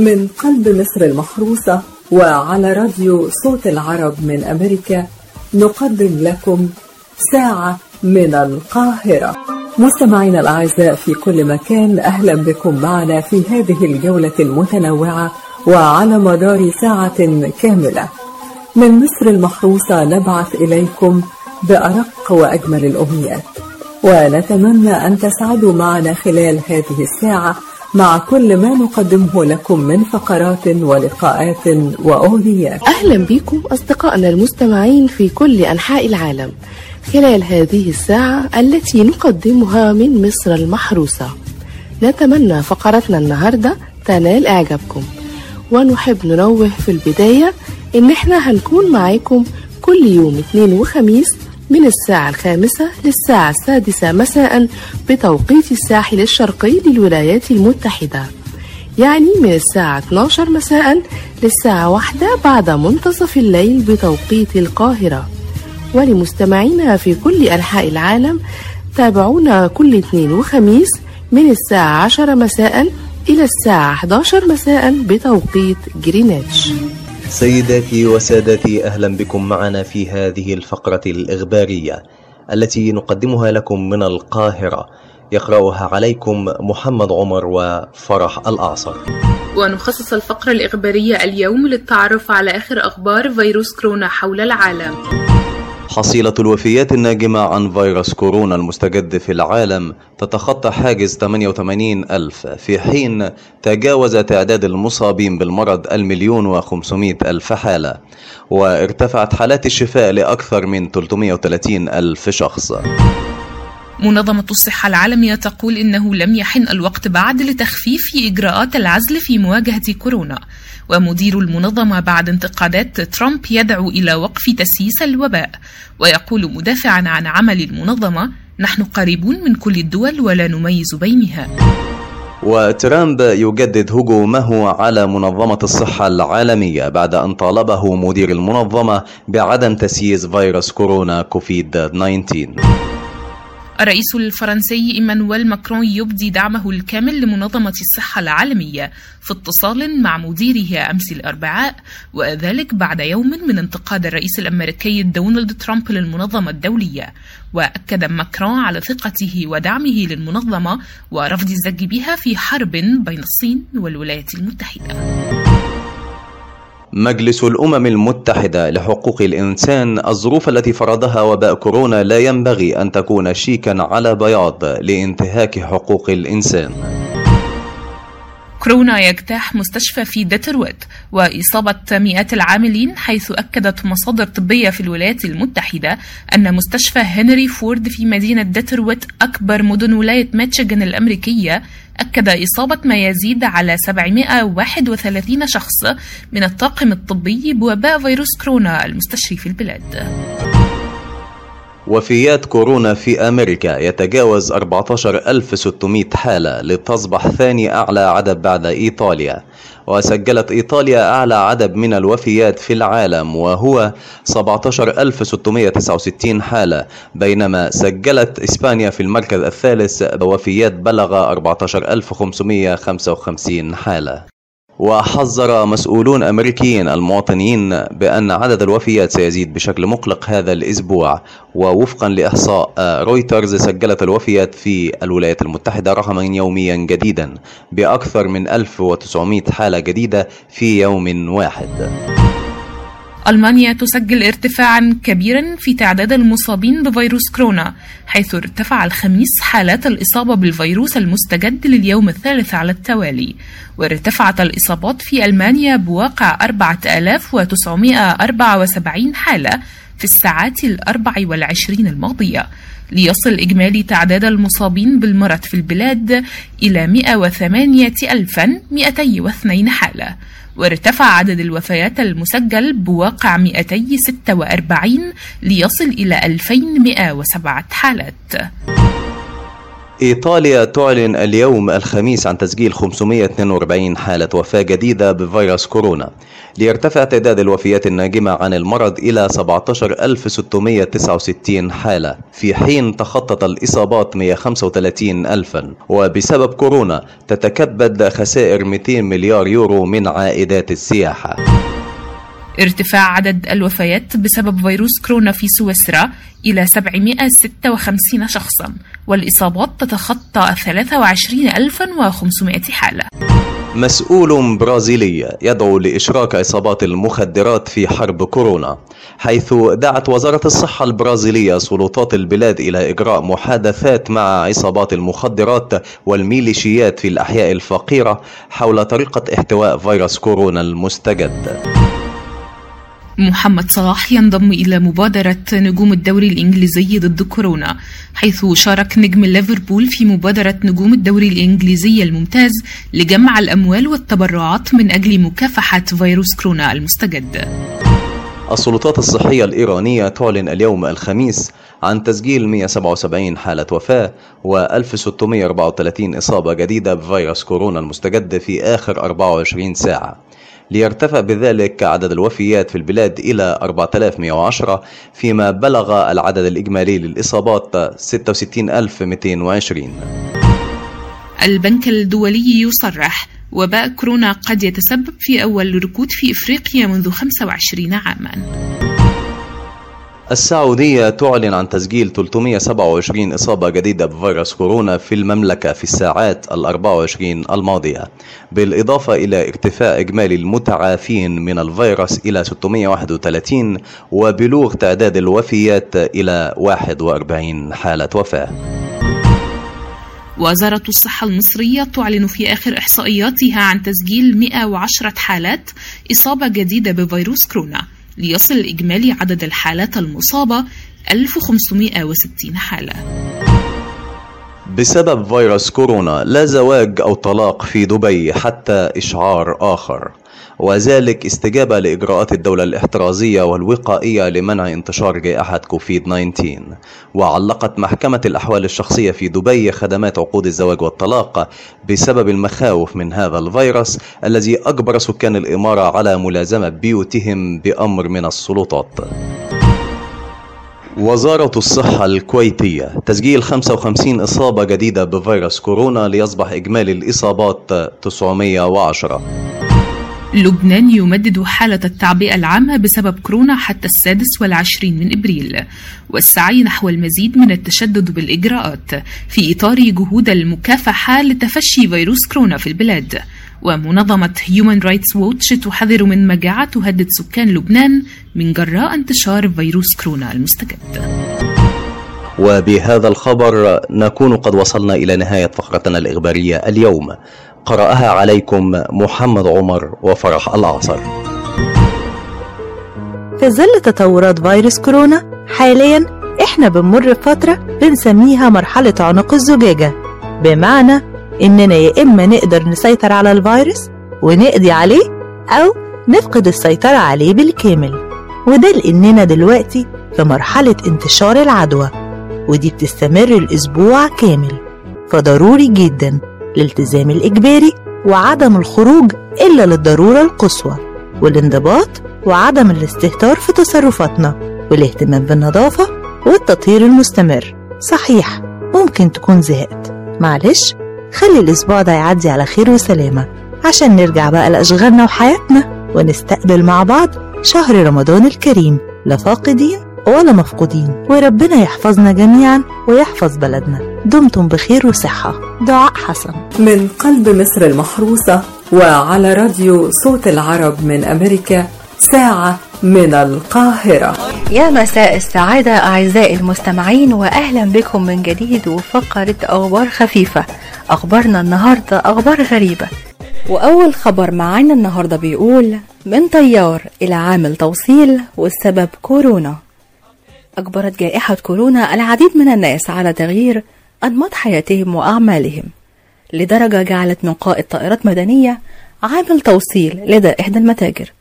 من قلب مصر المحروسة، وعلى راديو صوت العرب من أمريكا نقدم لكم ساعة من القاهرة. مستمعينا الأعزاء في كل مكان، أهلا بكم معنا في هذه الجولة المتنوعة وعلى مدار ساعة كاملة. من مصر المحروسة نبعث إليكم بأرق وأجمل الأمنيات، ونتمنى أن تسعدوا معنا خلال هذه الساعة مع كل ما نقدمه لكم من فقرات ولقاءات وأغنيات. أهلا بكم أصدقائنا المستمعين في كل أنحاء العالم خلال هذه الساعة التي نقدمها من مصر المحروسة. نتمنى فقرتنا النهاردة تنال إعجابكم، ونحب ننوه في البداية إن إحنا هنكون معاكم كل يوم اثنين وخميس من الساعة 5 للساعة 6 مساء بتوقيت الساحل الشرقي للولايات المتحدة، يعني من الساعة 12 مساء للساعة 1 بعد منتصف الليل بتوقيت القاهرة. ولمستمعينا في كل أنحاء العالم تابعونا كل اثنين وخميس من الساعة 10 مساء إلى الساعة 11 مساء بتوقيت جرينتش. سيداتي وسادتي، أهلا بكم معنا في هذه الفقرة الإخبارية التي نقدمها لكم من القاهرة، يقرأها عليكم محمد عمر وفرح الأعصر. ونخصص الفقرة الإخبارية اليوم للتعرف على آخر أخبار فيروس كورونا حول العالم. حصيلة الوفيات الناجمة عن فيروس كورونا المستجد في العالم تتخطى حاجز 88,000، في حين تجاوز تعداد المصابين بالمرض 1,500,000 حالة، وارتفعت حالات الشفاء لأكثر من 330,000 شخص. منظمة الصحة العالمية تقول إنه لم يحن الوقت بعد لتخفيف إجراءات العزل في مواجهة كورونا، ومدير المنظمة بعد انتقادات ترامب يدعو إلى وقف تسييس الوباء، ويقول مدافعا عن عمل المنظمة: نحن قريبون من كل الدول ولا نميز بينها. وترامب يجدد هجومه على منظمة الصحة العالمية بعد أن طالبه مدير المنظمة بعدم تسييس فيروس كورونا كوفيد-19. الرئيس الفرنسي إيمانويل ماكرون يبدي دعمه الكامل لمنظمة الصحة العالمية في اتصال مع مديرها أمس الأربعاء، وذلك بعد يوم من انتقاد الرئيس الأمريكي دونالد ترامب للمنظمة الدولية. وأكد ماكرون على ثقته ودعمه للمنظمة ورفض الزج بها في حرب بين الصين والولايات المتحدة. مجلس الأمم المتحدة لحقوق الإنسان: الظروف التي فرضها وباء كورونا لا ينبغي أن تكون شيكا على بياض لانتهاك حقوق الإنسان. كورونا يجتاح مستشفى في ديترويت وإصابة مئات العاملين، حيث أكدت مصادر طبية في الولايات المتحدة أن مستشفى هنري فورد في مدينة ديترويت أكبر مدن ولاية ميتشيغان الأمريكية أكد إصابة ما يزيد على 731 شخص من الطاقم الطبي بوباء فيروس كورونا المستشري في البلاد. وفيات كورونا في أمريكا يتجاوز 14,600 حالة، لتصبح ثاني أعلى عدد بعد إيطاليا. وسجلت إيطاليا أعلى عدد من الوفيات في العالم، وهو 17,669 حالة، بينما سجلت إسبانيا في المركز الثالث بوفيات بلغ 14,555 حالة. وحذر مسؤولون أمريكيين المواطنين بأن عدد الوفيات سيزيد بشكل مقلق هذا الأسبوع. ووفقا لإحصاء رويترز، سجلت الوفيات في الولايات المتحدة رقما يوميا جديدا بأكثر من 1900 حالة جديدة في يوم واحد. ألمانيا تسجل ارتفاعا كبيرا في تعداد المصابين بفيروس كورونا، حيث ارتفع الخميس حالات الإصابة بالفيروس المستجد لليوم الثالث على التوالي، وارتفعت الإصابات في ألمانيا بواقع 4974 حالة في الساعات 24 الماضية، ليصل إجمالي تعداد المصابين بالمرض في البلاد إلى 108,202 حالة، وارتفع عدد الوفيات المسجل بواقع 246 ليصل إلى 2,107 حالات. إيطاليا تعلن اليوم الخميس عن تسجيل 542 حالة وفاة جديدة بفيروس كورونا، ليرتفع تعداد الوفيات الناجمة عن المرض إلى 17,669 حالة، في حين تخطت الإصابات 135,000. وبسبب كورونا تتكبد خسائر 200 مليار يورو من عائدات السياحة. ارتفاع عدد الوفيات بسبب فيروس كورونا في سويسرا إلى 756 شخصا، والإصابات تتخطى 23,500 حالة. مسؤول برازيلي يدعو لإشراك عصابات المخدرات في حرب كورونا، حيث دعت وزارة الصحة البرازيلية سلطات البلاد إلى إجراء محادثات مع عصابات المخدرات والميليشيات في الأحياء الفقيرة حول طريقة احتواء فيروس كورونا المستجد. محمد صلاح ينضم إلى مبادرة نجوم الدوري الإنجليزي ضد كورونا، حيث شارك نجم ليفربول في مبادرة نجوم الدوري الإنجليزي الممتاز لجمع الأموال والتبرعات من أجل مكافحة فيروس كورونا المستجد. السلطات الصحية الإيرانية تعلن اليوم الخميس عن تسجيل 177 حالة وفاة و1634 إصابة جديدة بفيروس كورونا المستجد في آخر 24 ساعة، ليرتفع بذلك عدد الوفيات في البلاد إلى 4110، فيما بلغ العدد الإجمالي للإصابات 66220. البنك الدولي يصرح وباء كورونا قد يتسبب في أول ركود في إفريقيا منذ 25 عاما. السعودية تعلن عن تسجيل 327 إصابة جديدة بفيروس كورونا في المملكة في الساعات 24 الماضية، بالإضافة إلى ارتفاع إجمالي المتعافين من الفيروس إلى 631، وبلوغ تعداد الوفيات إلى 41 حالة وفاة. وزارة الصحة المصرية تعلن في آخر إحصائياتها عن تسجيل 110 حالات إصابة جديدة بفيروس كورونا، ليصل إجمالي عدد الحالات المصابة 1560 حالة. بسبب فيروس كورونا لا زواج أو طلاق في دبي حتى إشعار آخر، وذلك استجابة لإجراءات الدولة الاحترازية والوقائية لمنع انتشار جائحة كوفيد-19. وعلقت محكمة الأحوال الشخصية في دبي خدمات عقود الزواج والطلاق بسبب المخاوف من هذا الفيروس الذي أجبر سكان الإمارة على ملازمة بيوتهم بأمر من السلطات. وزارة الصحة الكويتية تسجيل 55 إصابة جديدة بفيروس كورونا، ليصبح إجمالي الإصابات 910. لبنان يمدد حالة التعبئة العامة بسبب كورونا حتى 26 من إبريل، والسعي نحو المزيد من التشدد بالإجراءات في إطار جهود المكافحة لتفشي فيروس كورونا في البلاد. ومنظمة هيومن رايتس ووتش تحذر من مجاعة تهدد سكان لبنان من جراء انتشار فيروس كورونا المستجد. وبهذا الخبر نكون قد وصلنا إلى نهاية فقرتنا الإخبارية اليوم، قرأها عليكم محمد عمر وفرح العصر. في ظل تطورات فيروس كورونا حاليا احنا بنمر بفترة بنسميها مرحلة عنق الزجاجة، بمعنى اننا يا اما نقدر نسيطر على الفيروس ونقضي عليه او نفقد السيطرة عليه بالكامل، وده لاننا دلوقتي في مرحلة انتشار العدوى، ودي بتستمر الأسبوع كامل، فضروري جدا الالتزام الإجباري وعدم الخروج إلا للضرورة القصوى، والانضباط وعدم الاستهتار في تصرفاتنا، والاهتمام بالنظافة والتطهير المستمر. صحيح ممكن تكون زهقت، معلش خلي الأسبوع ده يعدي على خير وسلامة عشان نرجع بقى لأشغالنا وحياتنا ونستقبل مع بعض شهر رمضان الكريم، لا فاقدين ولا مفقودين، وربنا يحفظنا جميعا ويحفظ بلدنا. دمتم بخير وصحة. دعاء حسن من قلب مصر المحروسة، وعلى راديو صوت العرب من أمريكا، ساعة من القاهرة. يا مساء السعادة أعزائي المستمعين، وأهلا بكم من جديد وفقرة أخبار خفيفة. أخبارنا النهاردة أخبار غريبة، وأول خبر معانا النهاردة بيقول من طيار إلى عامل توصيل والسبب كورونا. أجبرت جائحة كورونا العديد من الناس على تغيير أنماط حياتهم وأعمالهم، لدرجة جعلت نقائد طائرات مدنية عامل توصيل لدى إحدى المتاجر،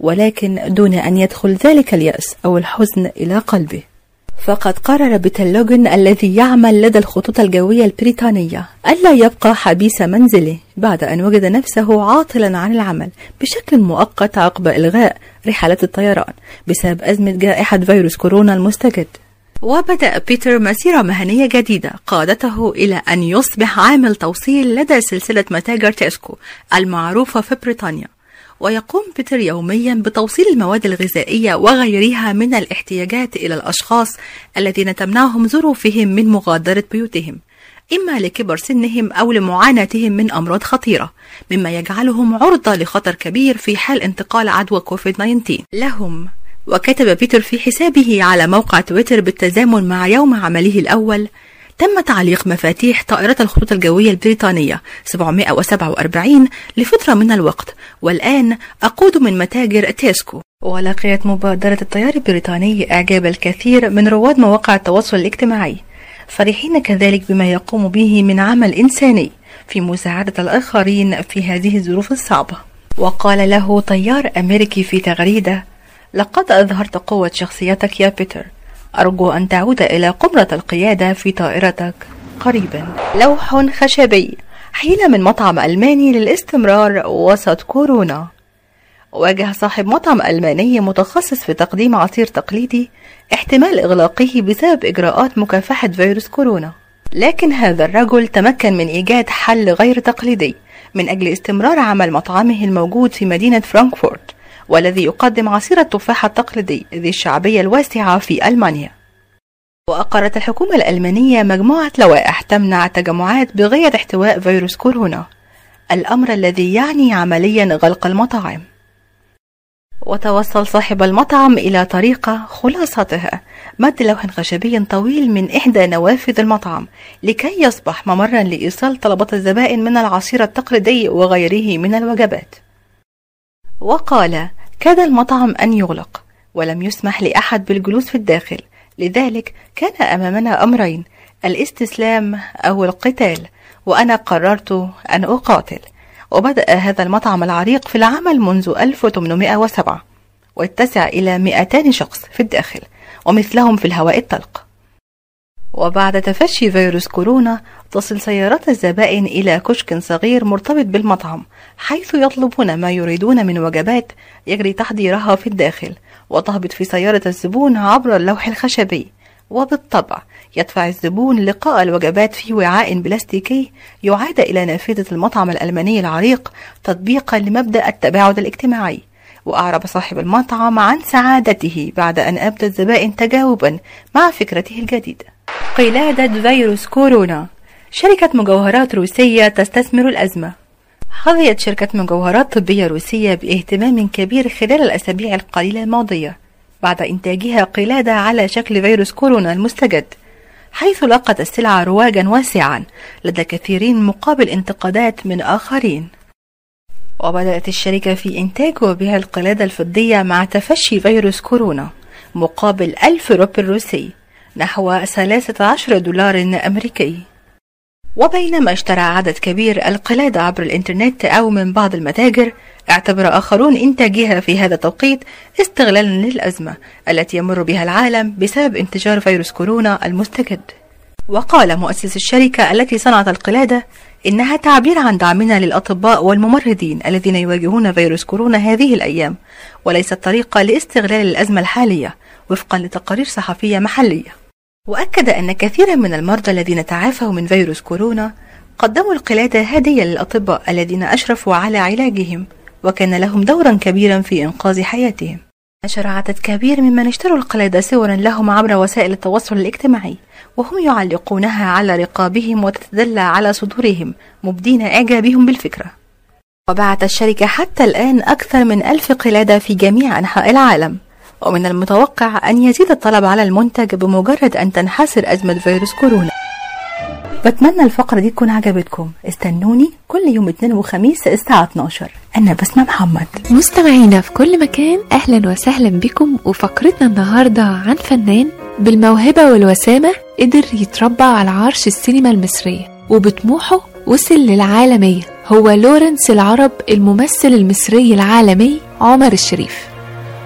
ولكن دون أن يدخل ذلك اليأس أو الحزن إلى قلبه، فقد قرر بيتر لوجن الذي يعمل لدى الخطوط الجوية البريطانية ألا يبقى حبيس منزله بعد أن وجد نفسه عاطلا عن العمل بشكل مؤقت عقب إلغاء رحلات الطيران بسبب أزمة جائحة فيروس كورونا المستجد. وبدأ بيتر مسيرة مهنية جديدة قادته إلى أن يصبح عامل توصيل لدى سلسلة متاجر تيسكو المعروفة في بريطانيا. ويقوم بيتر يوميا بتوصيل المواد الغذائية وغيرها من الاحتياجات إلى الأشخاص الذين تمنعهم ظروفهم من مغادرة بيوتهم إما لكبر سنهم أو لمعاناتهم من أمراض خطيرة، مما يجعلهم عرضة لخطر كبير في حال انتقال عدوى كوفيد-19 لهم. وكتب بيتر في حسابه على موقع تويتر بالتزامن مع يوم عمله الأول: تم تعليق مفاتيح طائرات الخطوط الجوية البريطانية 747 لفترة من الوقت، والآن أقود من متاجر تيسكو. ولقيت مبادرة التيار البريطاني إعجاب الكثير من رواد مواقع التواصل الاجتماعي، فرحين كذلك بما يقوم به من عمل إنساني في مساعدة الآخرين في هذه الظروف الصعبة. وقال له طيار أمريكي في تغريدة: لقد أظهرت قوة شخصيتك يا بيتر، أرجو أن تعود إلى قمرة القيادة في طائرتك قريبا. لوح خشبي حيلة من مطعم ألماني للاستمرار وسط كورونا. واجه صاحب مطعم ألماني متخصص في تقديم عصير تقليدي احتمال إغلاقه بسبب إجراءات مكافحة فيروس كورونا، لكن هذا الرجل تمكن من إيجاد حل غير تقليدي من أجل استمرار عمل مطعمه الموجود في مدينة فرانكفورت، والذي يقدم عصير التفاح التقليدي ذي الشعبية الواسعة في ألمانيا. وأقرت الحكومة الألمانية مجموعة لوائح تمنع التجمعات بغية احتواء فيروس كورونا، الأمر الذي يعني عمليا غلق المطاعم. وتوصل صاحب المطعم إلى طريقة خلاصتها مد لوح خشبي طويل من إحدى نوافذ المطعم لكي يصبح ممرا لإيصال طلبات الزبائن من العصير التقليدي وغيره من الوجبات. وقال: كاد المطعم أن يغلق ولم يسمح لأحد بالجلوس في الداخل، لذلك كان أمامنا أمرين: الاستسلام أو القتال، وأنا قررت أن أقاتل. وبدأ هذا المطعم العريق في العمل منذ 1807 واتسع إلى 200 شخص في الداخل ومثلهم في الهواء الطلق. وبعد تفشي فيروس كورونا تصل سيارات الزبائن إلى كشك صغير مرتبط بالمطعم حيث يطلبون ما يريدون من وجبات يجري تحضيرها في الداخل وتهبط في سيارة الزبون عبر اللوح الخشبي. وبالطبع يدفع الزبون لقاء الوجبات في وعاء بلاستيكي يعاد إلى نافذة المطعم الألماني العريق تطبيقا لمبدأ التباعد الاجتماعي. وأعرب صاحب المطعم عن سعادته بعد أن أبدى الزبائن تجاوبا مع فكرته الجديدة. قلادة فيروس كورونا. شركة مجوهرات روسية تستثمر الأزمة. حظيت شركة مجوهرات طبية روسية باهتمام كبير خلال الأسابيع القليلة الماضية بعد إنتاجها قلادة على شكل فيروس كورونا المستجد، حيث لقت السلعة رواجا واسعا لدى كثيرين مقابل انتقادات من آخرين. وبدأت الشركة في إنتاج وبيع القلادة الفضية مع تفشي فيروس كورونا مقابل 1000 روبل روسي نحو $13 أمريكي. وبينما اشترى عدد كبير القلادة عبر الإنترنت أو من بعض المتاجر، اعتبر آخرون إنتاجها في هذا التوقيت استغلالا للأزمة التي يمر بها العالم بسبب انتشار فيروس كورونا المستجد. وقال مؤسس الشركة التي صنعت القلادة: إنها تعبير عن دعمنا للأطباء والممرضين الذين يواجهون فيروس كورونا هذه الأيام، وليست طريقة لاستغلال الأزمة الحالية وفقا لتقارير صحفية محلية. وأكد أن كثيرا من المرضى الذين تعافوا من فيروس كورونا قدموا القلادة هدية للأطباء الذين أشرفوا على علاجهم وكان لهم دورا كبيرا في إنقاذ حياتهم. نشر عدد كبير ممن اشتروا القلادة صورا لهم عبر وسائل التواصل الاجتماعي وهم يعلقونها على رقابهم وتتدلى على صدورهم مبدين إعجابهم بالفكرة. وبعت الشركة حتى الآن أكثر من 1000 قلادة في جميع أنحاء العالم، ومن المتوقع أن يزيد الطلب على المنتج بمجرد أن تنحسر أزمة فيروس كورونا. بتمنى الفقرة دي تكون عجبتكم. استنوني كل يوم اثنين وخميس الساعة 12. أنا بسمه محمد. مستمعينا في كل مكان، أهلا وسهلا بكم. وفقرتنا النهاردة عن فنان بالموهبة والوسامة قدر يتربى على عرش السينما المصرية وبطموحه وصل للعالمية، هو لورنس العرب الممثل المصري العالمي عمر الشريف.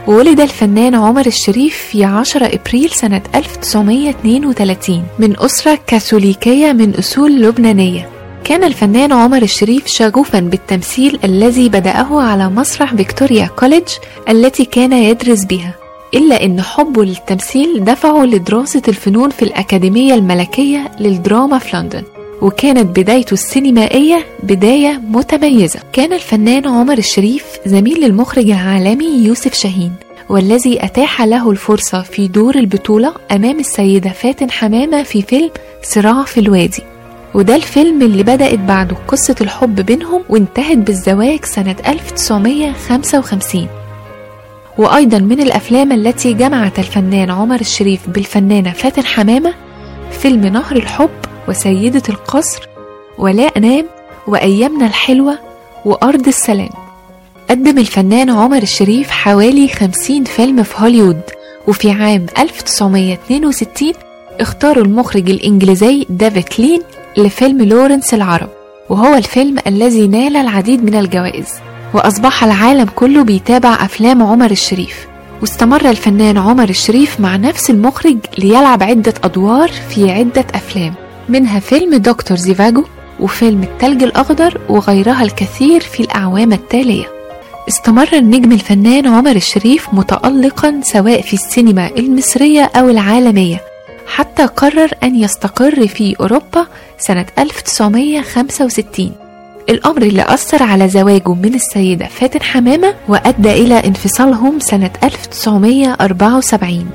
وولد الفنان عمر الشريف في 10 أبريل سنة 1932 من أسرة كاثوليكية من أصول لبنانية. كان الفنان عمر الشريف شغوفا بالتمثيل الذي بدأه على مسرح فيكتوريا كوليدج التي كان يدرس بها، إلا أن حبه للتمثيل دفعه لدراسة الفنون في الأكاديمية الملكية للدراما في لندن، وكانت بدايته السينمائية بداية متميزة. كان الفنان عمر الشريف زميل للمخرج العالمي يوسف شاهين، والذي أتاح له الفرصة في دور البطولة أمام السيدة فاتن حمامة في فيلم صراع في الوادي، وده الفيلم اللي بدأت بعده قصة الحب بينهم وانتهت بالزواج سنة 1955. وأيضا من الأفلام التي جمعت الفنان عمر الشريف بالفنانة فاتن حمامة فيلم نهر الحب وسيدة القصر ولا أنام وأيامنا الحلوة وأرض السلام. قدم الفنان عمر الشريف حوالي 50 فيلم في هوليوود، وفي عام 1962 اختاروا المخرج الإنجليزي ديفيد كلين لفيلم لورنس العرب، وهو الفيلم الذي نال العديد من الجوائز، وأصبح العالم كله بيتابع أفلام عمر الشريف. واستمر الفنان عمر الشريف مع نفس المخرج ليلعب عدة أدوار في عدة أفلام، منها فيلم دكتور زيفاجو وفيلم التلج الأخضر وغيرها الكثير في الأعوام التالية. استمر النجم الفنان عمر الشريف متألقا سواء في السينما المصرية أو العالمية، حتى قرر أن يستقر في أوروبا سنة 1965، الأمر اللي أثر على زواجه من السيدة فاتن حمامة وأدى إلى انفصالهم سنة 1974.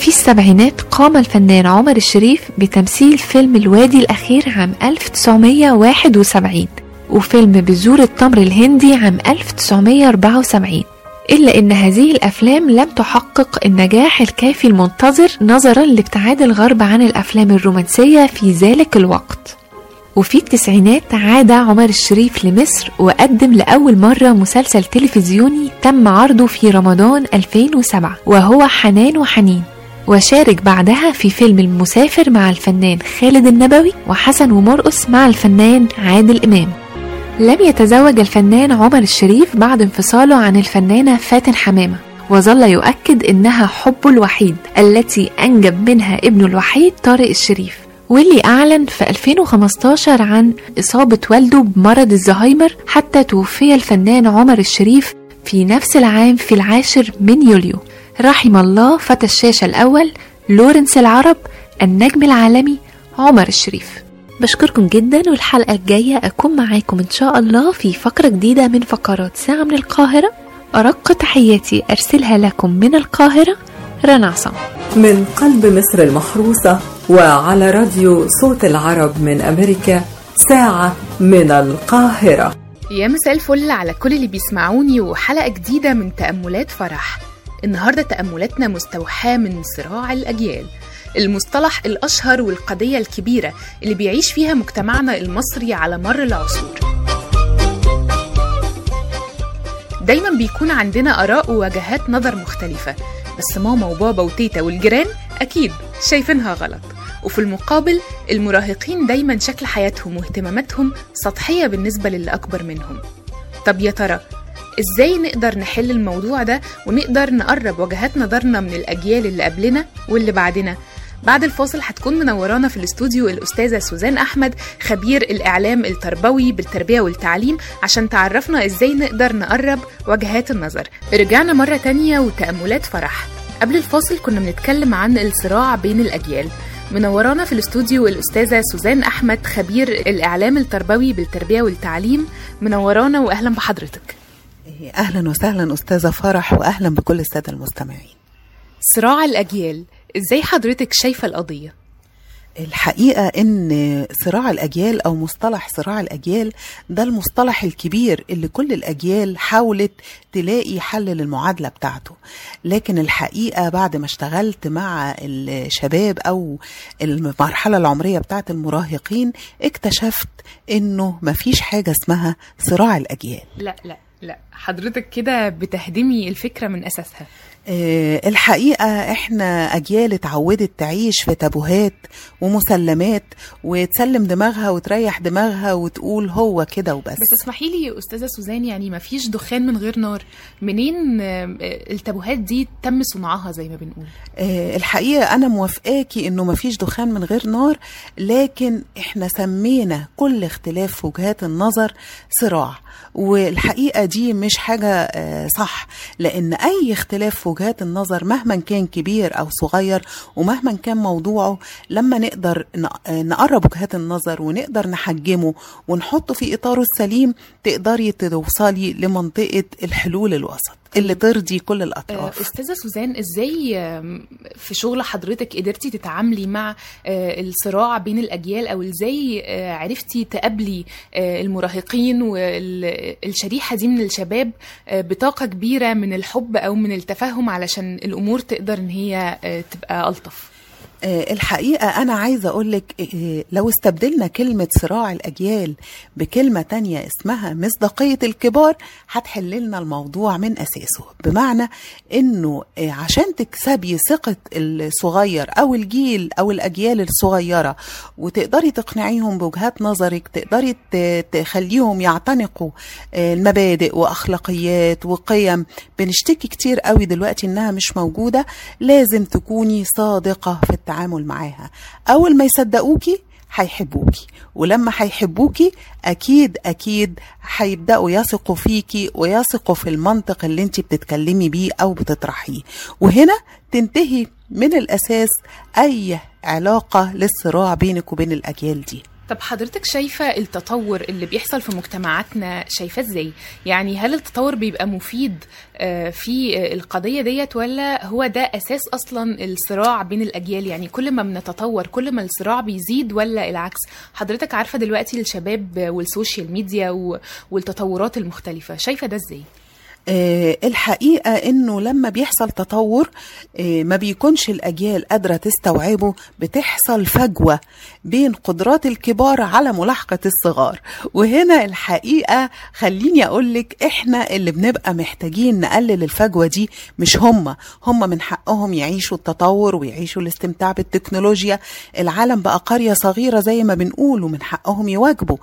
في السبعينات قام الفنان عمر الشريف بتمثيل فيلم الوادي الأخير عام 1971 وفيلم بذور التمر الهندي عام 1974، إلا أن هذه الأفلام لم تحقق النجاح الكافي المنتظر نظرا لابتعاد الغرب عن الأفلام الرومانسية في ذلك الوقت. وفي التسعينات عاد عمر الشريف لمصر وقدم لأول مرة مسلسل تلفزيوني تم عرضه في رمضان 2007 وهو حنان وحنين، وشارك بعدها في فيلم المسافر مع الفنان خالد النبوي وحسن ومرقص مع الفنان عادل إمام. لم يتزوج الفنان عمر الشريف بعد انفصاله عن الفنانة فاتن حمامة، وظل يؤكد إنها حبه الوحيد التي أنجب منها ابنه الوحيد طارق الشريف، واللي أعلن في 2015 عن إصابة والده بمرض الزهايمر حتى توفي الفنان عمر الشريف في نفس العام في 10 يوليو. رحم الله فتى الشاشة الأول لورنس العرب، النجم العالمي عمر الشريف. بشكركم جدا، والحلقة الجاية أكون معاكم إن شاء الله في فقرة جديدة من فقرات ساعة من القاهرة. أرق تحياتي أرسلها لكم من القاهرة رنا عصام، من قلب مصر المحروسة، وعلى راديو صوت العرب من أمريكا ساعة من القاهرة. يا مساء الفل على كل اللي بيسمعوني، وحلقة جديدة من تأملات فرح. النهاردة تأملاتنا مستوحاة من صراع الأجيال، المصطلح الأشهر والقضية الكبيرة اللي بيعيش فيها مجتمعنا المصري على مر العصور. دايما بيكون عندنا آراء ووجهات نظر مختلفة، بس ماما وبابا وتيتا والجيران أكيد شايفينها غلط. وفي المقابل المراهقين دايما شكل حياتهم واهتماماتهم سطحية بالنسبة للي أكبر منهم. طب يا ترى إزاي نقدر نحل الموضوع ده ونقدر نقرب وجهات نظرنا من الأجيال اللي قبلنا واللي بعدنا؟ بعد الفاصل هتكون منورانا في الاستوديو الأستاذة سوزان أحمد، خبير الإعلام التربوي بالتربية والتعليم، عشان تعرفنا إزاي نقدر نقرب وجهات النظر. رجعنا مرة تانية وتأملات فرح. قبل الفاصل كنا بنتكلم عن الصراع بين الأجيال. منورانا في الاستوديو الأستاذة سوزان أحمد، خبير الإعلام التربوي بالتربية والتعليم. منورانا وأهلا بحضرتك. أهلا وسهلا أستاذة فرح، وأهلا بكل السادة المستمعين. صراع الأجيال، إزاي حضرتك شايفة القضية؟ الحقيقة إن صراع الأجيال أو مصطلح صراع الأجيال ده المصطلح الكبير اللي كل الأجيال حاولت تلاقي حل للمعادلة بتاعته، لكن الحقيقة بعد ما اشتغلت مع الشباب أو المرحلة العمرية بتاعت المراهقين اكتشفت إنه مفيش حاجة اسمها صراع الأجيال. لا لا حضرتك كده بتهدمي الفكرة من أساسها. الحقيقة احنا أجيال اتعودت تعيش في تابوهات ومسلمات وتسلم دماغها وتريح دماغها وتقول هو كده وبس. بس اسمحي لي أستاذة سوزان، يعني ما فيش دخان من غير نار، منين التابوهات دي تم صنعها زي ما بنقول؟ الحقيقة أنا موافقاكي إنه ما فيش دخان من غير نار، لكن احنا سمينا كل اختلاف وجهات النظر صراع، والحقيقة دي مش حاجة صح، لأن أي اختلاف وجهات النظر مهما كان كبير أو صغير ومهما كان موضوعه، لما نقدر نقرب وجهات النظر ونقدر نحجمه ونحطه في إطاره السليم، تقدري توصلي لمنطقة الحلول الوسط اللي ترضي كل الأطراف. أستاذة سوزان، إزاي في شغل حضرتك قدرتي تتعاملي مع الصراع بين الأجيال، أو إزاي عرفتي تقابلي المراهقين والشريحة دي من الشباب بطاقة كبيرة من الحب أو من التفهم علشان الأمور تقدر إن هي تبقى ألطف؟ الحقيقة أنا عايزة أقولك لو استبدلنا كلمة صراع الأجيال بكلمة تانية اسمها مصداقية الكبار هتحللنا الموضوع من أساسه. بمعنى أنه عشان تكسبي ثقة الصغير أو الجيل أو الأجيال الصغيرة وتقدري تقنعيهم بوجهات نظرك، تقدري تخليهم يعتنقوا المبادئ وأخلاقيات وقيم بنشتكي كتير قوي دلوقتي أنها مش موجودة، لازم تكوني صادقة في التعامل معاها. أول ما يصدقوكي هيحبوكي، ولما هيحبوكي أكيد هيبدأوا يثقوا فيكي ويثقوا في المنطق اللي انت بتتكلمي بيه أو بتطرحيه، وهنا تنتهي من الأساس أي علاقة للصراع بينك وبين الأجيال دي. طب حضرتك شايفة التطور اللي بيحصل في مجتمعاتنا شايفة ازاي؟ يعني هل التطور بيبقى مفيد في القضية ديت، ولا هو ده أساس أصلا الصراع بين الأجيال؟ يعني كل ما بنتطور كل ما الصراع بيزيد، ولا العكس؟ حضرتك عارفة دلوقتي الشباب والسوشيال ميديا والتطورات المختلفة، شايفة ده ازاي؟ الحقيقة إنه لما بيحصل تطور ما بيكونش الأجيال قادرة تستوعبه، بتحصل فجوة بين قدرات الكبار على ملاحقة الصغار، وهنا الحقيقة خليني أقولك إحنا اللي بنبقى محتاجين نقلل الفجوة دي، مش هم من حقهم يعيشوا التطور ويعيشوا الاستمتاع بالتكنولوجيا. العالم بقى قرية صغيرة زي ما بنقول، ومن حقهم يواجبوا.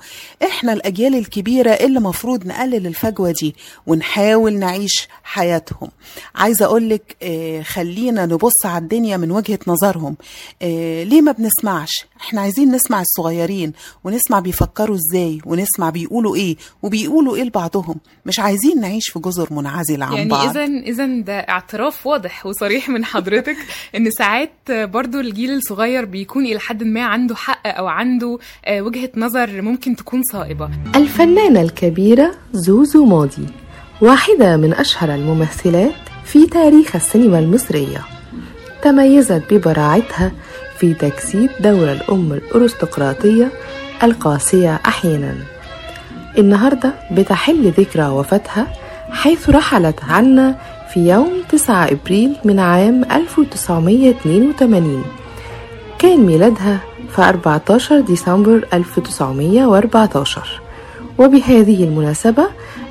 إحنا الأجيال الكبيرة اللي مفروض نقلل الفجوة دي ونحاول نعيش حياتهم. عايزة أقولك خلينا نبص على الدنيا من وجهة نظرهم. ليه ما بنسمعش؟ احنا عايزين نسمع الصغيرين ونسمع بيفكروا ازاي ونسمع بيقولوا ايه وبيقولوا ايه لبعضهم، مش عايزين نعيش في جزر منعزل عن بعض. يعني إذن ده اعتراف واضح وصريح من حضرتك ان ساعات برضو الجيل الصغير بيكون إلى حد ما عنده حق أو عنده وجهة نظر ممكن تكون صائبة. الفنانة الكبيرة زوزو ماضي واحدة من أشهر الممثلات في تاريخ السينما المصرية، تميزت ببراعتها في تجسيد دور الأم الأرستقراطية القاسية أحياناً. النهاردة بتحل ذكرى وفاتها، حيث رحلت عنا في يوم 9 أبريل من عام 1982. كان ميلادها في 14 ديسمبر 1914. وبهذه المناسبة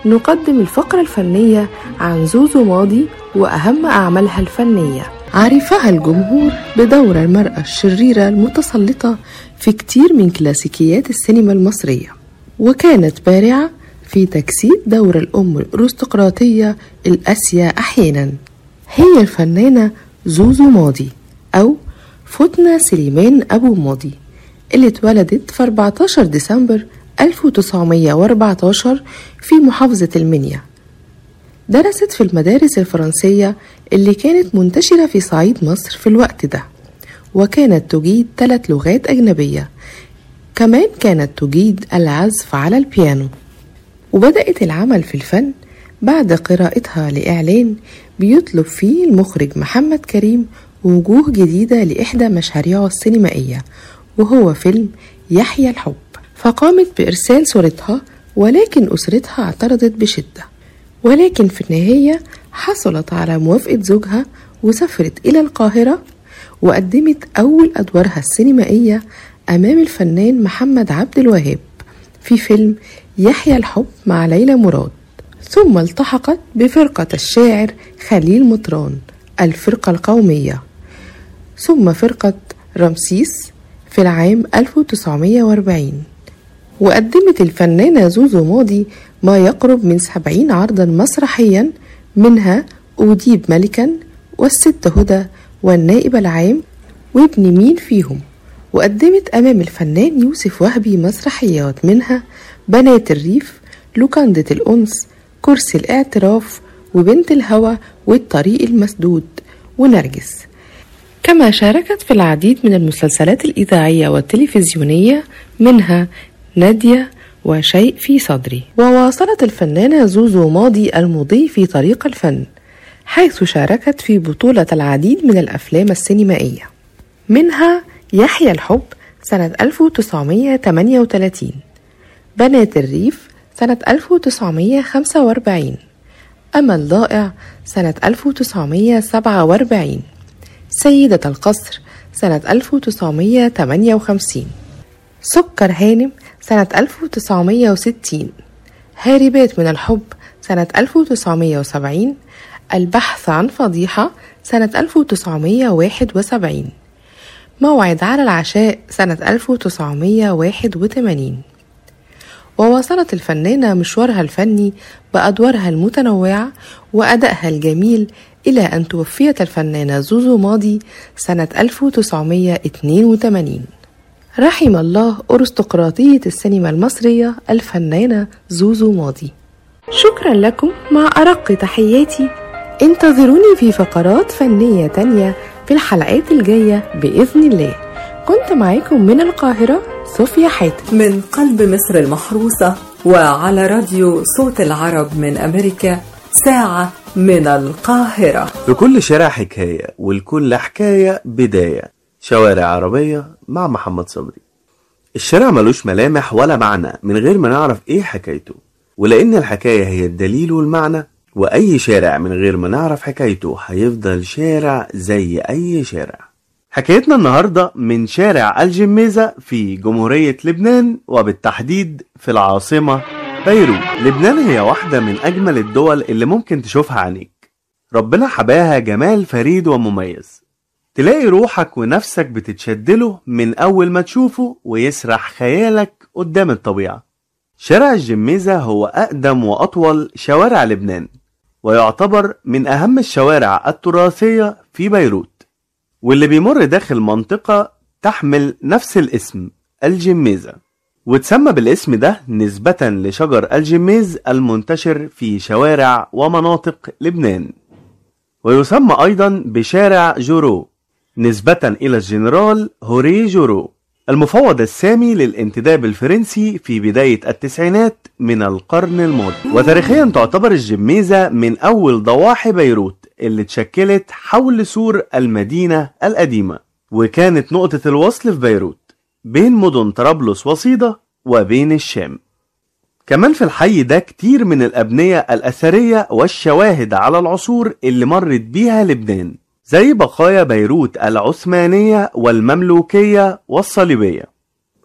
نقدم الفقرة الفنية عن زوزو ماضي وأهم أعمالها الفنية. عرفها الجمهور بدور المرأة الشريرة المتسلطة في كتير من كلاسيكيات السينما المصرية، وكانت بارعة في تجسيد دور الأم الأرستقراطية القاسية أحيانا. هي الفنانة زوزو ماضي أو فاتن سليمان أبو ماضي، اللي اتولدت في 14 ديسمبر 1914 في محافظة المنيا. درست في المدارس الفرنسية اللي كانت منتشرة في صعيد مصر في الوقت ده، وكانت تجيد 3 لغات أجنبية، كمان كانت تجيد العزف على البيانو. وبدأت العمل في الفن بعد قراءتها لإعلان بيطلب فيه المخرج محمد كريم وجوه جديدة لإحدى مشاريعه السينمائية، وهو فيلم يحيى الحب، فقامت بإرسال صورتها، ولكن أسرتها اعترضت بشدة، ولكن في النهاية حصلت على موافقة زوجها وسافرت إلى القاهرة وقدمت أول أدوارها السينمائية أمام الفنان محمد عبد الوهاب في فيلم يحيى الحب مع ليلى مراد، ثم التحقت بفرقة الشاعر خليل مطران الفرقة القومية، ثم فرقة رمسيس في العام 1940. وقدمت الفنانة زوزو ماضي ما يقرب من 70 عرضا مسرحيا، منها أوديب ملكا والست هدى والنائب العام وابن مين فيهم. وقدمت أمام الفنان يوسف وهبي مسرحيات، منها بنات الريف، لوكاندة الأنس، كرسي الاعتراف، وبنت الهوى، والطريق المسدود، ونرجس. كما شاركت في العديد من المسلسلات الإذاعية والتلفزيونية، منها نادية وشيء في صدري. وواصلت الفنانة زوزو ماضي المضي في طريق الفن، حيث شاركت في بطولة العديد من الأفلام السينمائية، منها يحيى الحب سنة 1938، بنات الريف سنة 1945، أمل ضائع سنة 1947، سيدة القصر سنة 1958، سكر هانم سنة 1960، هاربات من الحب سنة 1970، البحث عن فضيحة سنة 1971، موعد على العشاء سنة 1981. وواصلت الفنانة مشوارها الفني بأدوارها المتنوعة وأدائها الجميل إلى أن توفيت الفنانة زوزو ماضي سنة 1982. رحم الله أرستقراطية السينما المصرية الفنانة زوزو ماضي. شكرا لكم، مع أرق تحياتي، انتظروني في فقرات فنية تانية في الحلقات الجاية بإذن الله. كنت معاكم من القاهرة صوفيا حاتم، من قلب مصر المحروسة، وعلى راديو صوت العرب من أمريكا، ساعة من القاهرة. في كل شارع حكاية، ولكل حكاية بداية. شوارع عربية مع محمد صبري. الشارع ملوش ملامح ولا معنى من غير ما نعرف ايه حكايته، ولأن الحكاية هي الدليل والمعنى، وأي شارع من غير ما نعرف حكايته هيفضل شارع زي أي شارع. حكايتنا النهاردة من شارع الجميزة في جمهورية لبنان، وبالتحديد في العاصمة بيروت. لبنان هي واحدة من أجمل الدول اللي ممكن تشوفها عينيك، ربنا حباها جمال فريد ومميز، تلاقي روحك ونفسك بتتشدله من أول ما تشوفه، ويسرح خيالك قدام الطبيعة. شارع الجميزة هو أقدم وأطول شوارع لبنان، ويعتبر من أهم الشوارع التراثية في بيروت، واللي بيمر داخل منطقة تحمل نفس الاسم الجميزة، وتسمى بالاسم ده نسبة لشجر الجميز المنتشر في شوارع ومناطق لبنان. ويسمى أيضا بشارع جورو نسبة إلى الجنرال هوري جورو، المفوض السامي للانتداب الفرنسي في بداية التسعينات من القرن الماضي. وتاريخيا تعتبر الجميزة من أول ضواحي بيروت اللي اتشكلت حول سور المدينة القديمة، وكانت نقطة الوصل في بيروت بين مدن طرابلس وصيدا وبين الشام. كمان في الحي ده كتير من الأبنية الأثرية والشواهد على العصور اللي مرت بيها لبنان، زي بقايا بيروت العثمانية والمملوكية والصليبية.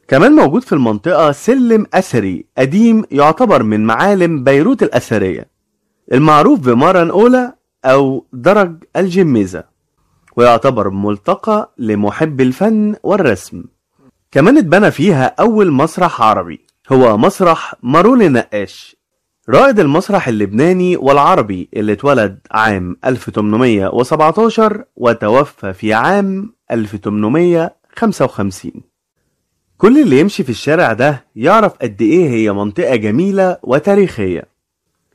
كمان موجود في المنطقة سلم أثري قديم يعتبر من معالم بيروت الأثرية، المعروف بمرن أولى أو درج الجميزة، ويعتبر ملتقى لمحب الفن والرسم. كمان اتبنى فيها أول مسرح عربي، هو مسرح مارون النقاش، رائد المسرح اللبناني والعربي اللي اتولد عام 1817 وتوفى في عام 1855. كل اللي يمشي في الشارع ده يعرف قد ايه هي منطقة جميلة وتاريخية،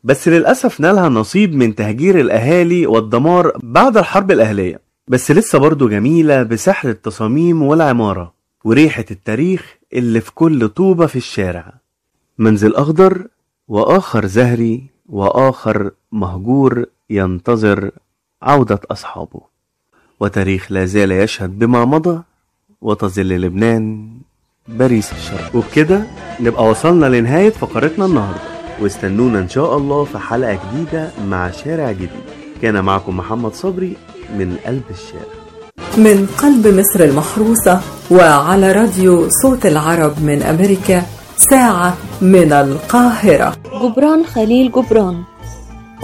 بس للأسف نالها نصيب من تهجير الأهالي والدمار بعد الحرب الأهلية، بس لسه برضو جميلة بسحر التصاميم والعمارة وريحة التاريخ اللي في كل طوبة في الشارع. منزل أخضر وآخر زهري وآخر مهجور ينتظر عودة أصحابه، وتاريخ لا زال يشهد بما مضى، وتظل لبنان باريس الشرق. وبكده نبقى وصلنا لنهاية فقرتنا النهاردة، واستنونا إن شاء الله في حلقة جديدة مع شارع جديد. كان معكم محمد صبري من قلب الشارع، من قلب مصر المحروسة، وعلى راديو صوت العرب من أمريكا، ساعة من القاهرة. جبران خليل جبران،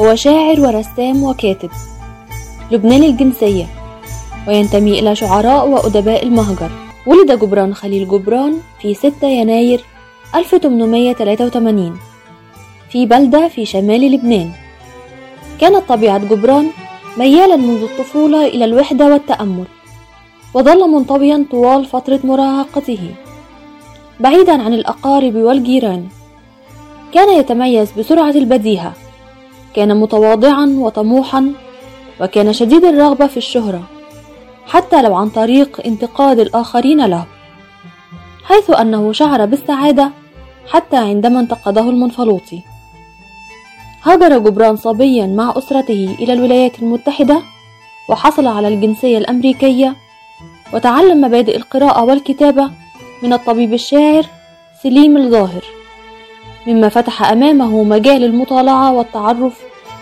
هو شاعر ورسام وكاتب لبناني الجنسية، وينتمي إلى شعراء وأدباء المهجر. ولد جبران خليل جبران في 6 يناير 1883 في بلدة في شمال لبنان. كانت طبيعة جبران ميالا منذ الطفولة إلى الوحدة والتأمل، وظل منطويا طوال فترة مراهقته بعيدا عن الأقارب والجيران. كان يتميز بسرعة البديهة، كان متواضعا وطموحا، وكان شديد الرغبة في الشهرة حتى لو عن طريق انتقاد الآخرين له، حيث أنه شعر بالسعادة حتى عندما انتقده المنفلوطي. هاجر جبران صبيا مع أسرته إلى الولايات المتحدة، وحصل على الجنسية الأمريكية، وتعلم مبادئ القراءة والكتابة من الطبيب الشاعر سليم الظاهر، مما فتح أمامه مجال المطالعة والتعرف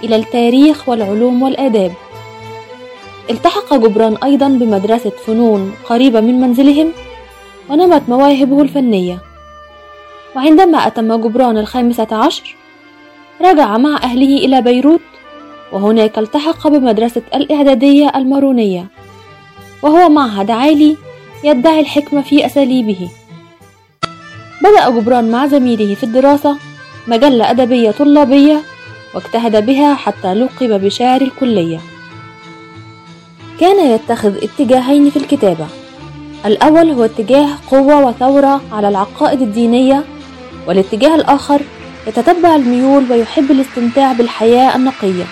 إلى التاريخ والعلوم والآداب. التحق جبران أيضا بمدرسة فنون قريبة من منزلهم، ونمت مواهبه الفنية. وعندما أتم جبران 15 رجع مع أهله إلى بيروت، وهناك التحق بمدرسة الإعدادية المارونية، وهو معهد عالي يدعي الحكمة في أساليبه. بدأ جبران مع زميله في الدراسة مجلة أدبية طلابية، واجتهد بها حتى لقب بشاعر الكلية. كان يتخذ اتجاهين في الكتابة، الأول هو اتجاه قوة وثورة على العقائد الدينية، والاتجاه الآخر يتتبع الميول ويحب الاستمتاع بالحياة النقية.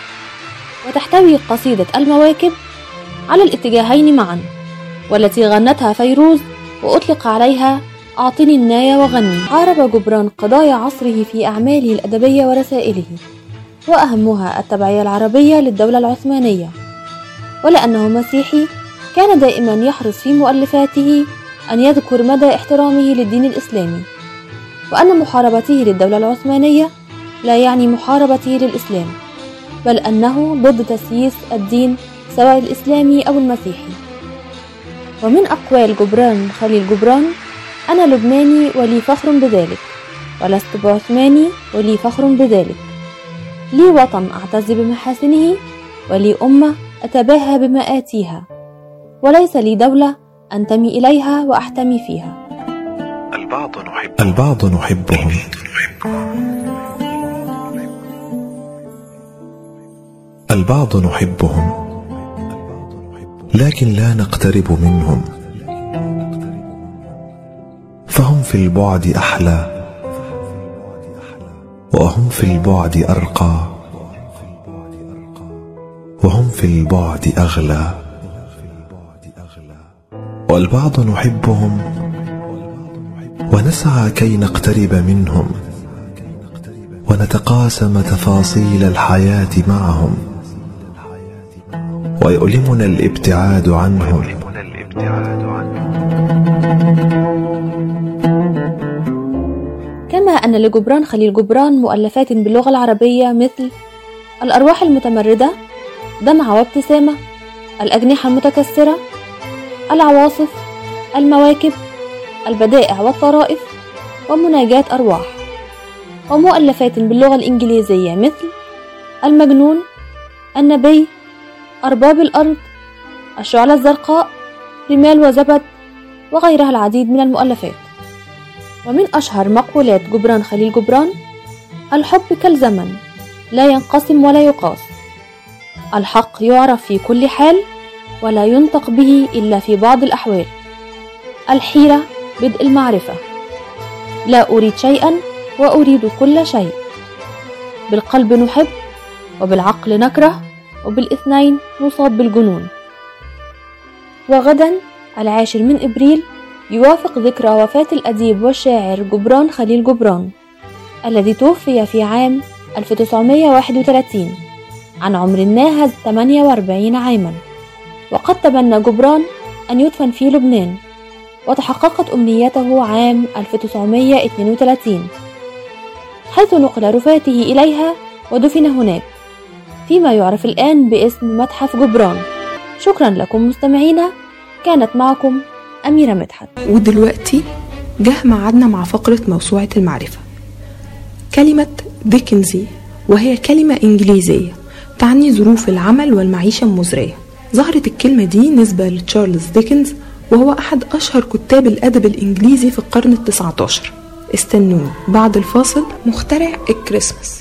وتحتوي قصيدة المواكب على الاتجاهين معا، والتي غنتها فيروز وأطلق عليها أعطني الناية وغني. عارب جبران قضايا عصره في أعماله الأدبية ورسائله، وأهمها التبعية العربية للدولة العثمانية. ولأنه مسيحي، كان دائما يحرص في مؤلفاته أن يذكر مدى احترامه للدين الإسلامي، وأن محاربته للدولة العثمانية لا يعني محاربته للإسلام، بل أنه ضد تسييس الدين سواء الإسلامي أو المسيحي. ومن أقوال جبران خليل جبران: أنا لبناني ولي فخر بذلك، ولست بعثماني ولي فخر بذلك، لي وطن أعتز بمحاسنه، ولي أمة أتباهى بمآتيها، وليس لي دولة أنتمي إليها وأحتمي فيها. البعض نحبهم. البعض نحبهم لكن لا نقترب منهم، فهم في البعد أحلى، وهم في البعد أرقى، وهم في البعد أغلى. والبعض نحبهم ونسعى كي نقترب منهم، ونتقاسم تفاصيل الحياة معهم، ويؤلمنا الابتعاد عنهم. كما أن لجبران خليل جبران مؤلفات باللغة العربية مثل الأرواح المتمردة، دمعة وابتسامة، الأجنحة المتكسرة، العواصف، المواكب، البدائع والطرائف، ومناجاة أرواح. ومؤلفات باللغة الإنجليزية مثل المجنون، النبي، أرباب الأرض، الشعلة الزرقاء، رمال وزبد، وغيرها العديد من المؤلفات. ومن أشهر مقولات جبران خليل جبران: الحب كالزمن لا ينقسم ولا يقاس، الحق يعرف في كل حال ولا ينطق به إلا في بعض الأحوال، الحيرة بدء المعرفة، لا أريد شيئا وأريد كل شيء، بالقلب نحب وبالعقل نكره وبالاثنين نصاب بالجنون. وغدا 10 أبريل يوافق ذكرى وفاة الأديب والشاعر جبران خليل جبران، الذي توفي في عام 1931 عن عمر ناهز 48 عاما. وقد تمنى جبران أن يدفن في لبنان، وتحققت أمنيته عام 1932، حيث نقل رفاته إليها ودفن هناك فيما يعرف الآن باسم متحف جبران. شكرا لكم مستمعينا، كانت معكم أميرة مدحت. ودلوقتي جه معادنا مع فقرة موسوعة المعرفة. كلمة ديكنزي وهي كلمة إنجليزية تعني ظروف العمل والمعيشة المزرية. ظهرت الكلمة دي نسبة لتشارلز ديكنز وهو أحد أشهر كتاب الأدب الإنجليزي في القرن ال19. استنوني بعد الفاصل. مخترع الكريسماس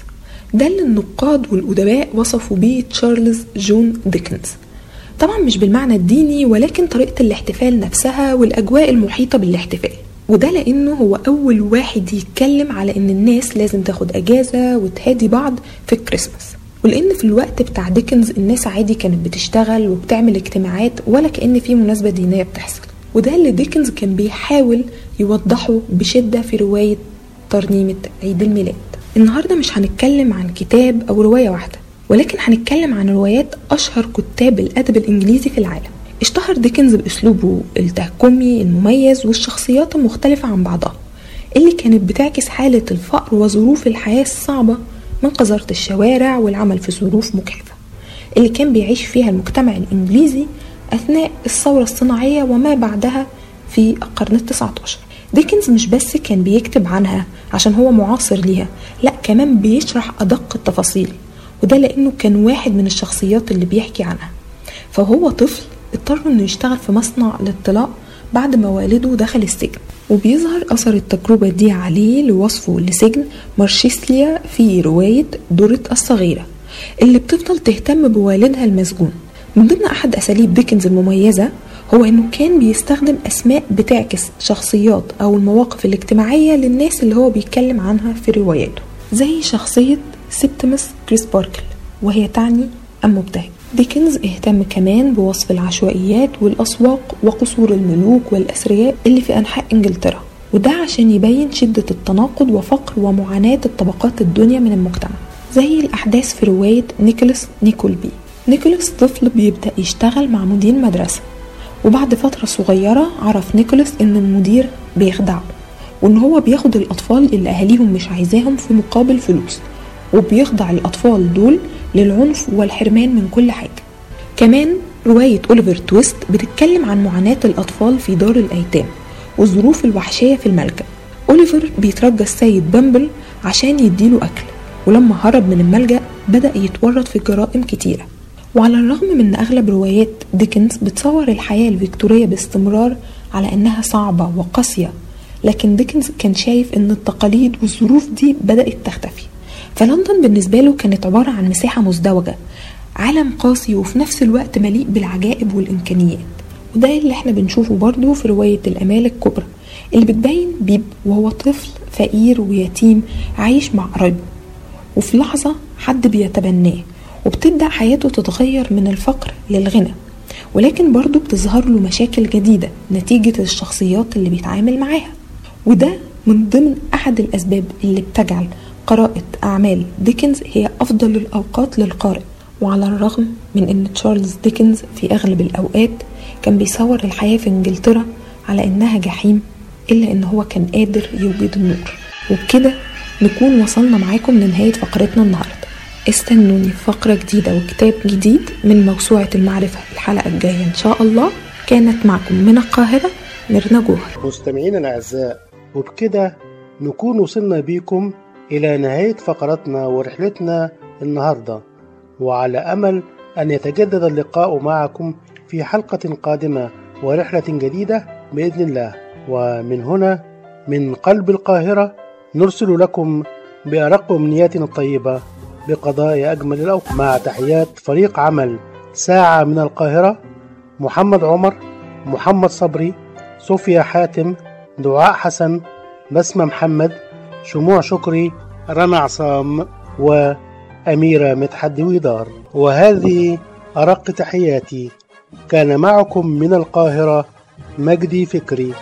ده اللي النقاد والأدباء وصفوا بيه تشارلز جون ديكنز، طبعا مش بالمعنى الديني ولكن طريقة الاحتفال نفسها والأجواء المحيطة بالاحتفال، وده لأنه هو أول واحد يتكلم على إن الناس لازم تاخد أجازة وتهادي بعض في الكريسماس، ولأن في الوقت بتاع ديكنز الناس عادي كانت بتشتغل وبتعمل اجتماعات ولا كأن في مناسبة دينية بتحصل، وده اللي ديكنز كان بيحاول يوضحه بشدة في رواية ترنيمة عيد الميلاد. النهاردة مش هنتكلم عن كتاب أو رواية واحدة، ولكن هنتكلم عن روايات أشهر كتاب الأدب الإنجليزي في العالم. اشتهر ديكنز بأسلوبه التهكمي المميز والشخصيات المختلفة عن بعضها اللي كانت بتعكس حالة الفقر وظروف الحياة الصعبة من قذارة الشوارع والعمل في ظروف مكلفة اللي كان بيعيش فيها المجتمع الإنجليزي أثناء الثورة الصناعية وما بعدها في القرن ال19. ديكنز مش بس كان بيكتب عنها عشان هو معاصر ليها، لأ كمان بيشرح أدق التفاصيل، وده لأنه كان واحد من الشخصيات اللي بيحكي عنها. فهو طفل اضطر انه يشتغل في مصنع للطلاء بعد ما والده دخل السجن، وبيظهر أثر التجربة دي عليه لوصفه لسجن مارشيسليا في رواية دورت الصغيرة اللي بتفضل تهتم بوالدها المسجون. من ضمن أحد أساليب ديكنز المميزة هو أنه كان بيستخدم أسماء بتعكس شخصيات أو المواقف الاجتماعية للناس اللي هو بيتكلم عنها في رواياته، زي شخصية سيبتمس كريسباركل وهي تعني أم مبتهج. ديكنز اهتم كمان بوصف العشوائيات والأسواق وقصور الملوك والأثرياء اللي في أنحاء إنجلترا، وده عشان يبين شدة التناقض وفقر ومعاناة الطبقات الدنيا من المجتمع، زي الأحداث في رواية نيكولاس نيكولبي. نيكولاس طفل بيبدأ يشتغل مع مدير مدرسة، وبعد فترة صغيرة عرف نيكولاس إن المدير بيخدعه وإن هو بياخد الأطفال اللي أهاليهم مش عايزاهم في مقابل فلوس، وبيخضع الأطفال دول للعنف والحرمان من كل حاجة. كمان رواية أوليفر تويست بتتكلم عن معاناة الأطفال في دار الأيتام والظروف الوحشية في الملجأ. أوليفر بيترجى السيد بامبل عشان يديله أكل، ولما هرب من الملجأ بدأ يتورط في جرائم كتيرة. وعلى الرغم من أغلب روايات ديكنز بتصور الحياة الفيكتورية باستمرار على أنها صعبة وقاسية، لكن ديكنز كان شايف أن التقاليد والظروف دي بدأت تختفي، فلندن بالنسبة له كانت عبارة عن مساحة مزدوجة، عالم قاسي وفي نفس الوقت مليء بالعجائب والإمكانيات، وده اللي احنا بنشوفه برضو في رواية الأمال الكبرى اللي بتبين بيب وهو طفل فقير ويتيم عايش مع قرايبه، وفي لحظة حد بيتبناه وبتبدأ حياته تتغير من الفقر للغنى، ولكن برضو بتظهر له مشاكل جديدة نتيجة الشخصيات اللي بيتعامل معاها، وده من ضمن أحد الأسباب اللي بتجعل قراءة أعمال ديكنز هي أفضل الأوقات للقارئ. وعلى الرغم من أن تشارلز ديكنز في أغلب الأوقات كان بيصور الحياة في إنجلترا على أنها جحيم، إلا أن هو كان قادر يوجد النور. وبكده نكون وصلنا معاكم لنهاية فقرتنا النهاردة. استنوني فقرة جديدة وكتاب جديد من موسوعة المعرفة الحلقة الجاية إن شاء الله. كانت معكم من القاهرة مرنا جوهر. مستمعين الأعزاء، وبكده نكون وصلنا بيكم إلى نهاية فقرتنا ورحلتنا النهاردة، وعلى أمل أن يتجدد اللقاء معكم في حلقة قادمة ورحلة جديدة بإذن الله. ومن هنا من قلب القاهرة نرسل لكم بأرق أمنياتنا الطيبة بقضاء أجمل الأوقات، مع تحيات فريق عمل ساعة من القاهرة: محمد عمر، محمد صبري، صوفيا حاتم، دعاء حسن، بسمه محمد، شموع شكري، رنا عصام، وأميرة متحد ويدار. وهذه أرق تحياتي. كان معكم من القاهرة مجدي فكري.